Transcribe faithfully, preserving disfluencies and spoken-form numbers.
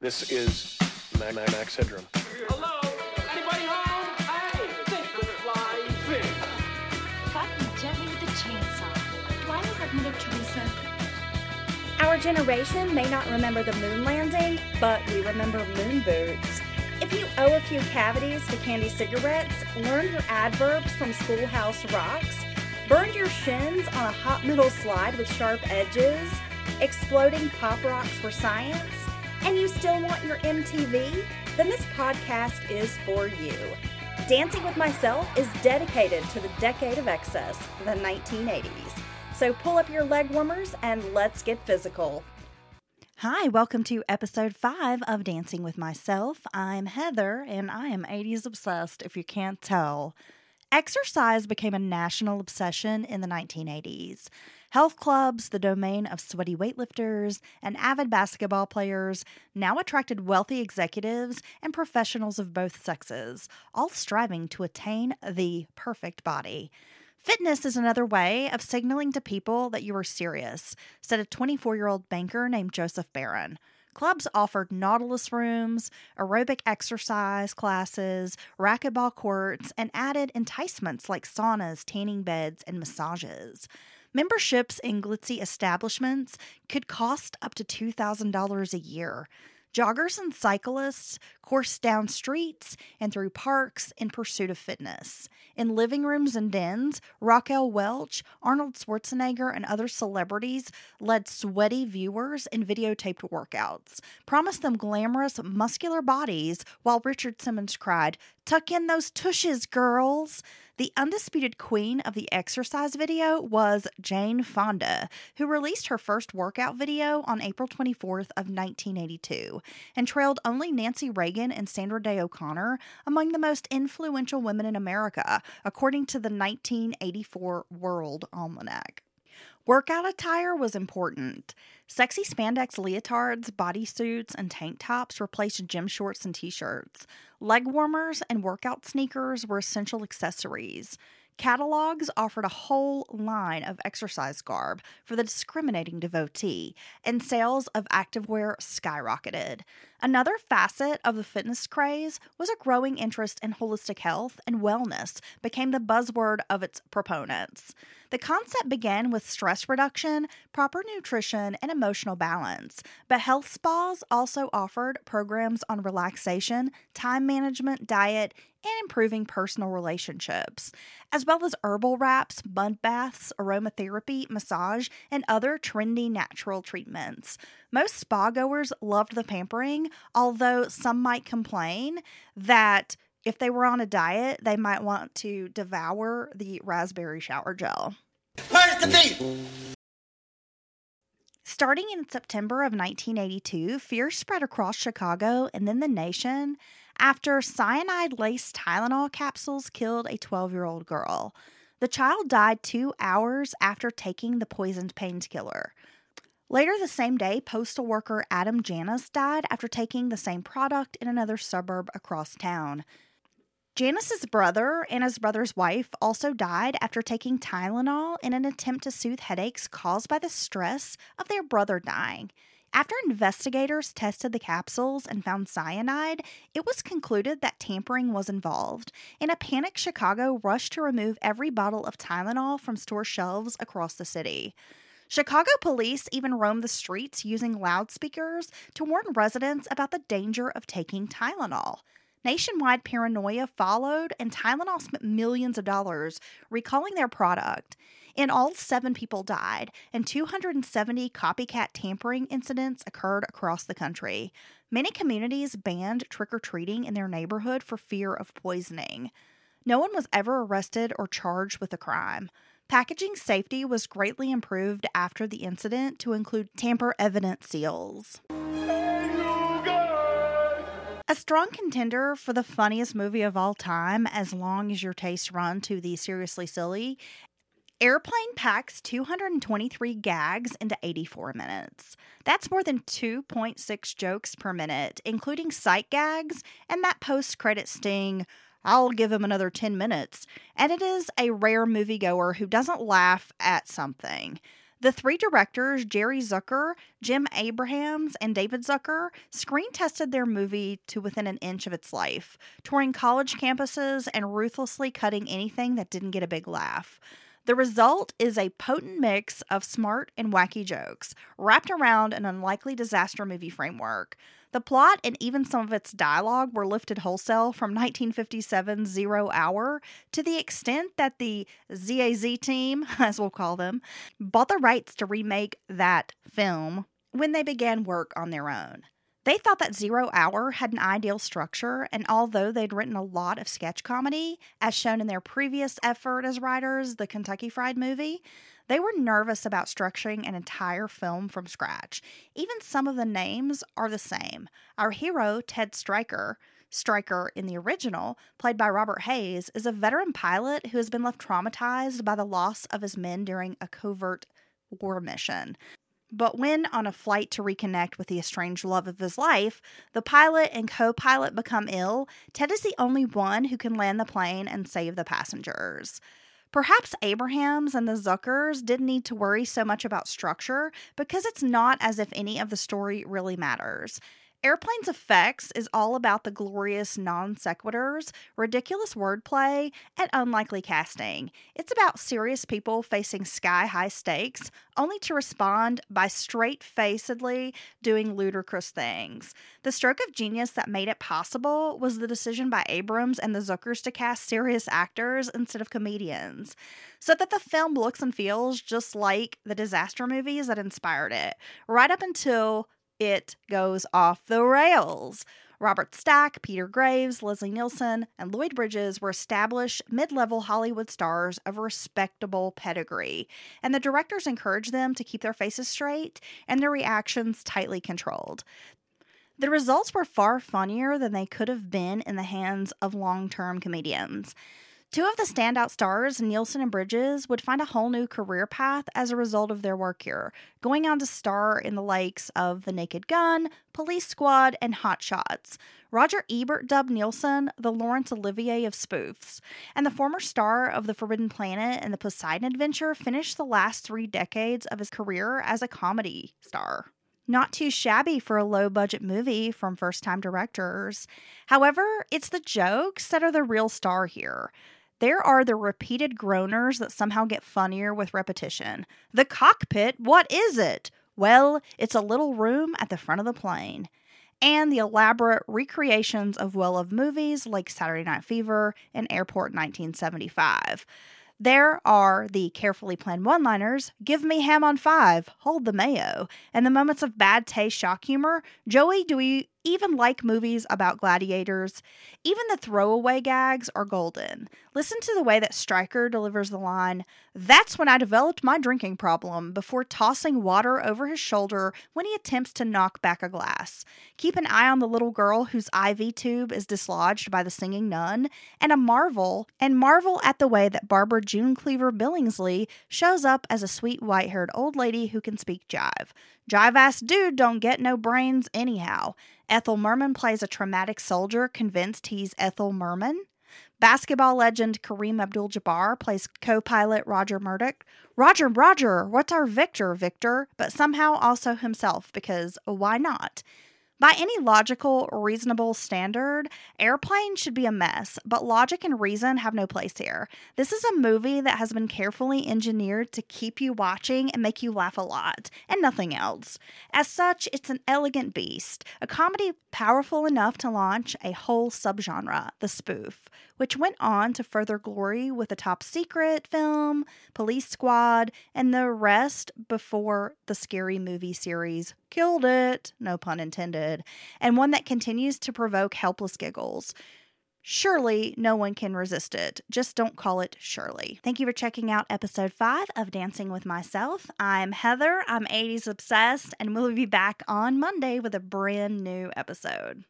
This is Max Headroom. Hello? Anybody home? Hey! Think the fly thing. Cut me gently with the chainsaw. Do I look like Mother Teresa? Our generation may not remember the moon landing, but we remember moon boots. If you owe a few cavities to candy cigarettes, learn your adverbs from Schoolhouse Rocks, burn your shins on a hot middle slide with sharp edges, exploding pop rocks for science, and you still want your M T V? Then this podcast is for you. Dancing with Myself is dedicated to the decade of excess, the nineteen eighties. So pull up your leg warmers and let's get physical. Hi, welcome to episode five of Dancing with Myself. I'm Heather, and I am eighties obsessed, if you can't tell. Exercise became a national obsession in the nineteen eighties. Health clubs, the domain of sweaty weightlifters and avid basketball players, now attracted wealthy executives and professionals of both sexes, all striving to attain the perfect body. Fitness is another way of signaling to people that you are serious, said a twenty-four-year-old banker named Joseph Barron. Clubs offered Nautilus rooms, aerobic exercise classes, racquetball courts, and added enticements like saunas, tanning beds, and massages. Memberships in glitzy establishments could cost up to two thousand dollars a year. Joggers and cyclists coursed down streets and through parks in pursuit of fitness. In living rooms and dens, Raquel Welch, Arnold Schwarzenegger, and other celebrities led sweaty viewers in videotaped workouts, promised them glamorous, muscular bodies, while Richard Simmons cried, "Tuck in those tushes, girls!" The undisputed queen of the exercise video was Jane Fonda, who released her first workout video on April twenty-fourth of nineteen eighty-two, and trailed only Nancy Reagan and Sandra Day O'Connor among the most influential women in America, according to the nineteen eighty-four World Almanac. Workout attire was important. Sexy spandex leotards, bodysuits, and tank tops replaced gym shorts and t-shirts. Leg warmers and workout sneakers were essential accessories. Catalogs offered a whole line of exercise garb for the discriminating devotee, and sales of activewear skyrocketed. Another facet of the fitness craze was a growing interest in holistic health, and wellness became the buzzword of its proponents. The concept began with stress reduction, proper nutrition, and emotional balance, but health spas also offered programs on relaxation, time management, diet, and improving personal relationships, as well as herbal wraps, mud baths, aromatherapy, massage, and other trendy natural treatments. Most spa-goers loved the pampering, although some might complain that if they were on a diet, they might want to devour the raspberry shower gel. Where's the beef? Starting in September of nineteen eighty-two, fear spread across Chicago and then the nation after cyanide-laced Tylenol capsules killed a twelve-year-old girl. The child died two hours after taking the poisoned painkiller. Later the same day, postal worker Adam Janis died after taking the same product in another suburb across town. Janice's brother and his brother's wife also died after taking Tylenol in an attempt to soothe headaches caused by the stress of their brother dying. After investigators tested the capsules and found cyanide, it was concluded that tampering was involved. In a panic, Chicago rushed to remove every bottle of Tylenol from store shelves across the city. Chicago police even roamed the streets using loudspeakers to warn residents about the danger of taking Tylenol. Nationwide paranoia followed, and Tylenol spent millions of dollars recalling their product. In all, seven people died, and two hundred seventy copycat tampering incidents occurred across the country. Many communities banned trick-or-treating in their neighborhood for fear of poisoning. No one was ever arrested or charged with a crime. Packaging safety was greatly improved after the incident to include tamper-evident seals. A strong contender for the funniest movie of all time, as long as your tastes run to the seriously silly, Airplane packs two hundred twenty-three gags into eighty-four minutes. That's more than two point six jokes per minute, including sight gags and that post-credit sting, "I'll give him another ten minutes," and it is a rare moviegoer who doesn't laugh at something. The three directors, Jerry Zucker, Jim Abrahams, and David Zucker, screen tested their movie to within an inch of its life, touring college campuses and ruthlessly cutting anything that didn't get a big laugh. The result is a potent mix of smart and wacky jokes, wrapped around an unlikely disaster movie framework. The plot and even some of its dialogue were lifted wholesale from nineteen fifty-seven's Zero Hour to the extent that the Z A Z team, as we'll call them, bought the rights to remake that film when they began work on their own. They thought that Zero Hour had an ideal structure, and although they'd written a lot of sketch comedy, as shown in their previous effort as writers, the Kentucky Fried Movie, they were nervous about structuring an entire film from scratch. Even some of the names are the same. Our hero, Ted Striker, Striker in the original, played by Robert Hayes, is a veteran pilot who has been left traumatized by the loss of his men during a covert war mission. But when on a flight to reconnect with the estranged love of his life, the pilot and co-pilot become ill, Ted is the only one who can land the plane and save the passengers. Perhaps Abrahams and the Zuckers didn't need to worry so much about structure because it's not as if any of the story really matters. Airplane's effects is all about the glorious non-sequiturs, ridiculous wordplay, and unlikely casting. It's about serious people facing sky-high stakes, only to respond by straight-facedly doing ludicrous things. The stroke of genius that made it possible was the decision by Abrams and the Zuckers to cast serious actors instead of comedians, so that the film looks and feels just like the disaster movies that inspired it, right up until it goes off the rails. Robert Stack, Peter Graves, Leslie Nielsen, and Lloyd Bridges were established mid-level Hollywood stars of respectable pedigree, and the directors encouraged them to keep their faces straight and their reactions tightly controlled. The results were far funnier than they could have been in the hands of long-term comedians. Two of the standout stars, Nielsen and Bridges, would find a whole new career path as a result of their work here, going on to star in the likes of The Naked Gun, Police Squad, and Hot Shots. Roger Ebert dubbed Nielsen the Lawrence Olivier of spoofs, and the former star of The Forbidden Planet and The Poseidon Adventure finished the last three decades of his career as a comedy star. Not too shabby for a low-budget movie from first-time directors. However, it's the jokes that are the real star here. There are the repeated groaners that somehow get funnier with repetition. The cockpit, what is it? Well, it's a little room at the front of the plane. And the elaborate recreations of well-loved movies like Saturday Night Fever and Airport nineteen seventy-five. There are the carefully planned one-liners, give me ham on five, hold the mayo, and the moments of bad taste shock humor. Joey, do we even like movies about gladiators? Even the throwaway gags are golden. Listen to the way that Stryker delivers the line, "That's when I developed my drinking problem," before tossing water over his shoulder when he attempts to knock back a glass. Keep an eye on the little girl whose I V tube is dislodged by the singing nun, and a marvel, and marvel at the way that Barbara June Cleaver Billingsley shows up as a sweet white-haired old lady who can speak jive. Jive-ass dude don't get no brains anyhow. Ethel Merman plays a traumatic soldier convinced he's Ethel Merman. Basketball legend Kareem Abdul-Jabbar plays co-pilot Roger Murdoch. Roger, Roger, what's our Victor, Victor? But somehow also himself, because why not? By any logical, reasonable standard, Airplane should be a mess, but logic and reason have no place here. This is a movie that has been carefully engineered to keep you watching and make you laugh a lot, and nothing else. As such, it's an elegant beast, a comedy powerful enough to launch a whole subgenre, the spoof, which went on to further glory with the Top Secret film, Police Squad, and the rest before the scary movie series killed it, no pun intended, and one that continues to provoke helpless giggles. Surely no one can resist it. Just don't call it Shirley. Thank you for checking out episode five of Dancing with Myself. I'm Heather, I'm eighties obsessed, and we'll be back on Monday with a brand new episode.